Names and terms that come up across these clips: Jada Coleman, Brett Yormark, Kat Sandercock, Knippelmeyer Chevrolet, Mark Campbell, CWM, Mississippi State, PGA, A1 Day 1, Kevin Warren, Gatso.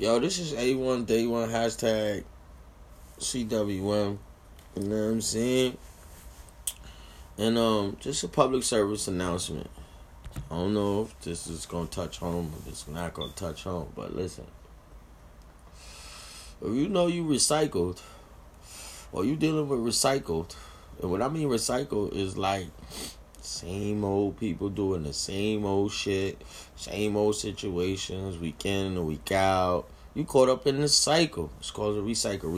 Yo, this is A1 Day 1 # CWM. You know what I'm saying? And just a public service announcement. I don't know if this is gonna touch home or it's not gonna touch home, but listen. If you know you recycled or you dealing with recycled, and what I mean recycled is like same old people doing the same old shit, same old situations, week in and week out. You caught up in this cycle. It's called a recycle.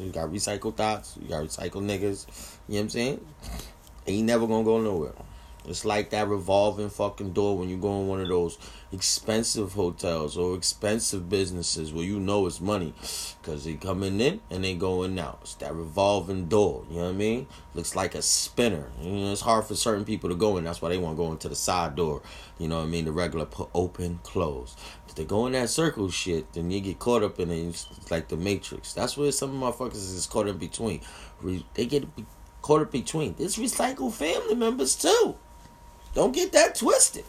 You got recycled thoughts, you got recycled niggas, you know what I'm saying? Ain't never gonna go nowhere. It's like that revolving fucking door when you go in one of those expensive hotels or expensive businesses where you know it's money. Because they coming in and they going out. It's that revolving door, you know what I mean? Looks like a spinner. You know, it's hard for certain people to go in. That's why they want to go into the side door. You know what I mean? The regular open, close. If they go in that circle shit, then you get caught up in it. It's like the Matrix. That's where some motherfuckers is caught in between. They get caught up between. There's recycled family members too. Don't get that twisted.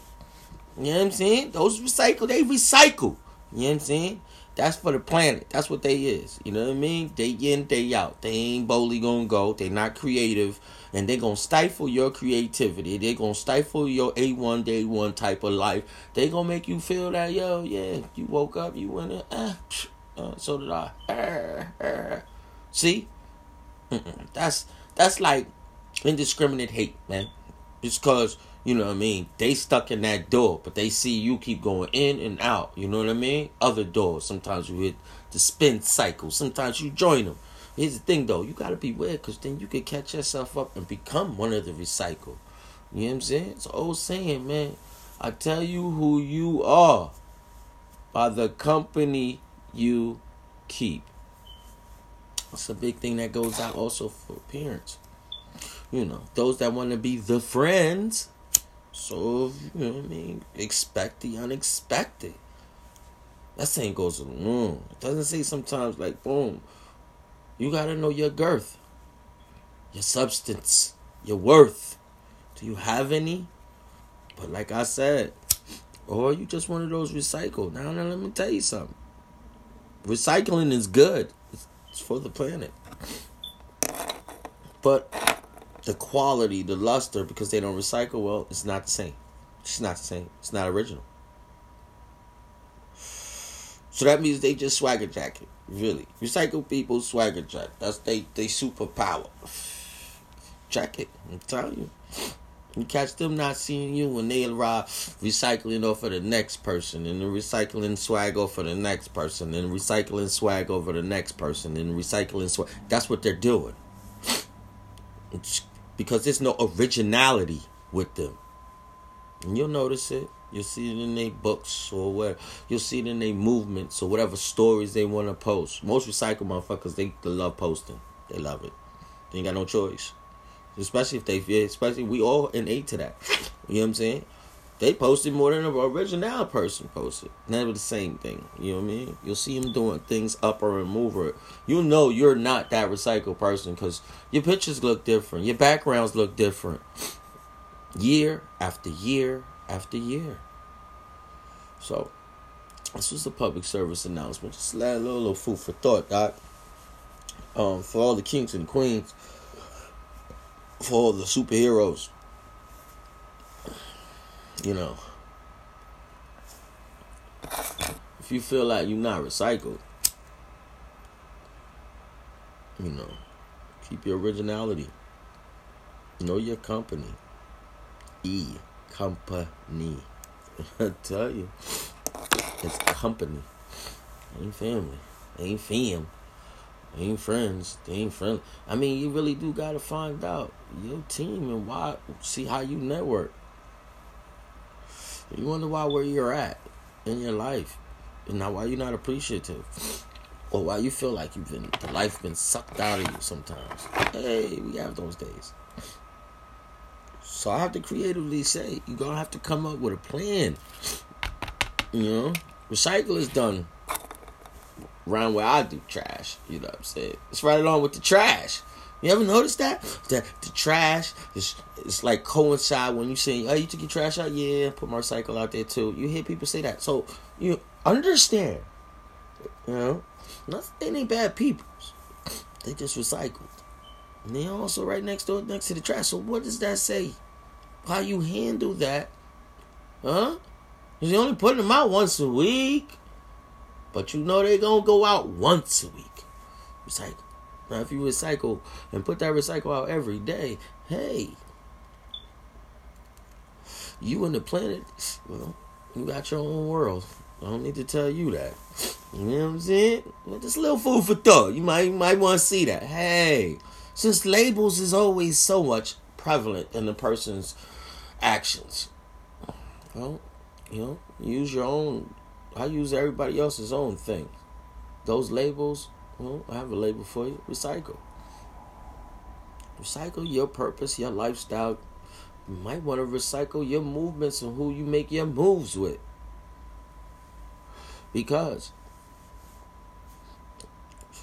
You know what I'm saying? Those recycle, they recycle. You know what I'm saying? That's for the planet. That's what they is. You know what I mean? Day in, day out. They ain't boldly gonna go. They not creative. And they gonna stifle your creativity. They gonna stifle your A1 Day 1 type of life. They gonna make you feel that, yo, yeah, you woke up, you went in. So did I. See? That's like indiscriminate hate, man. It's because, you know what I mean, they stuck in that door, but they see you keep going in and out. You know what I mean? Other doors. Sometimes you hit the spin cycle. Sometimes you join them. Here's the thing, though. You got to be aware, because then you can catch yourself up and become one of the recycled. You know what I'm saying? It's an old saying, man. I tell you who you are by the company you keep. It's a big thing that goes out also for parents. You know, those that want to be the friends. So, you know what I mean? Expect the unexpected. That saying goes along. It doesn't say sometimes like, boom. You got to know your girth. Your substance. Your worth. Do you have any? But like I said, or you just one of those recycled. Now, let me tell you something. Recycling is good. It's for the planet. But the quality, the luster, because they don't recycle well, it's not the same. It's not the same. It's not original. So that means they just swagger jack it, really. Recycled people swagger jack. That's they superpower. Jack it, I'm telling you. You catch them not seeing you when they arrive, recycling off of the next person, and the recycling swag off of the next person, and recycling swag over the next person, and recycling swag. That's what they're doing. It's because there's no originality with them. And you'll notice it. You'll see it in their books or whatever. You'll see it in their movements or whatever stories they want to post. Most recycled motherfuckers, they love posting. They love it. They ain't got no choice. Especially we all innate to that. You know what I'm saying? They posted more than an original person posted. Never the same thing. You know what I mean? You'll see them doing things upper and mover. You know you're not that recycled person because your pictures look different. Your backgrounds look different. Year after year after year. So, this was a public service announcement. Just a little food for thought, Doc. For all the kings and queens. For all the superheroes. You know, if you feel like you're not recycled, you know, keep your originality. Know your company. Company. I tell you, it's company. Ain't family. Ain't fam. Ain't friends. They ain't friendly. I mean, you really do gotta find out your team and why. See how you network. You wonder why where you're at in your life, and now why you're not appreciative, or why you feel like you've been the life been sucked out of you sometimes. Hey, we have those days. So I have to creatively say you're gonna have to come up with a plan. You know, recycle is done around where I do trash. You know what I'm saying? It's right along with the trash. You ever notice that? That the trash is it's like coincide when you say, oh, you took your trash out? Yeah, put my recycle out there too. You hear people say that. So you understand You know? They ain't bad people. They just recycled. And they also right next door, next to the trash. So what does that say? How you handle that? Huh? You only putting them out once a week. But you know they gonna go out once a week. Recycle. Now if you recycle and put that recycle out every day, hey, you and the planet, well, you got your own world. I don't need to tell you that. You know what I'm saying? Just a little food for thought. You might want to see that. Hey, since labels is always so much prevalent in the person's actions. Well, you know, use your own. I use everybody else's own thing. Those labels, well, I have a label for you. Recycle. Recycle your purpose, your lifestyle. You might want to recycle your movements and who you make your moves with. Because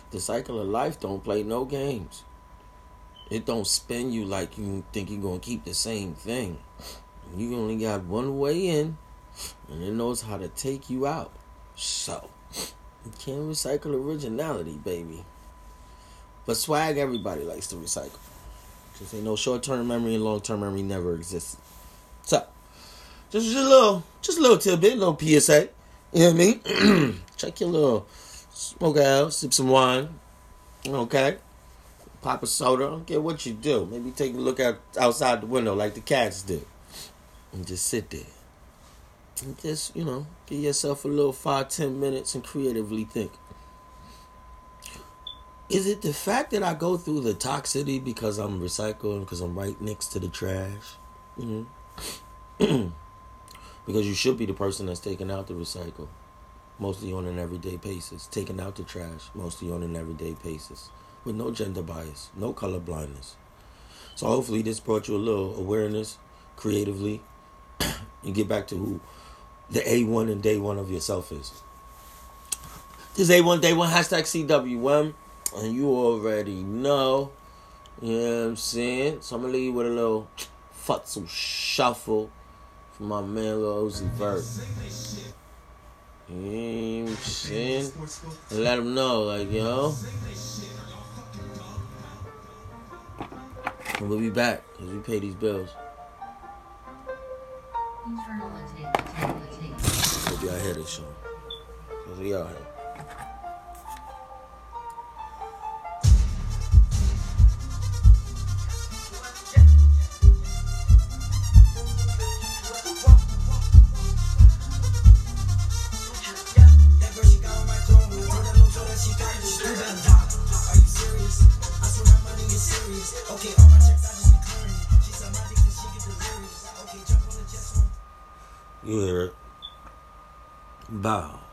the cycle of life don't play no games. It don't spin you like you think you're going to keep the same thing. You only got one way in. And it knows how to take you out. So, you can't recycle originality, baby. But swag, everybody likes to recycle. Because ain't no short-term memory and long-term memory never existed. So, just a little tidbit, a little PSA. You know what I mean? Check your little smoke out, sip some wine. Okay? Pop a soda. I don't care what you do. Maybe take a look outside the window like the cats do. And just sit there. And just, you know, give yourself a little 5-10 minutes and creatively think. Is it the fact that I go through the toxicity because I'm recycling, because I'm right next to the trash? You know? Because you should be the person that's taking out the recycle, mostly on an everyday basis. Taking out the trash, mostly on an everyday basis. With no gender bias, no color blindness. So hopefully this brought you a little awareness, creatively. You get back to who the A1 and Day 1 of yourself is. This is A1 Day 1, hashtag CWM. And you already know. You know what I'm saying? So I'm going to leave you with a little futzel shuffle from my man Lil Uzi Vert. You know what I'm saying? And let him know, like, yo. And we'll be back because we pay these bills. Hope y'all hear this show. Cause we out here. You hear it. Bow.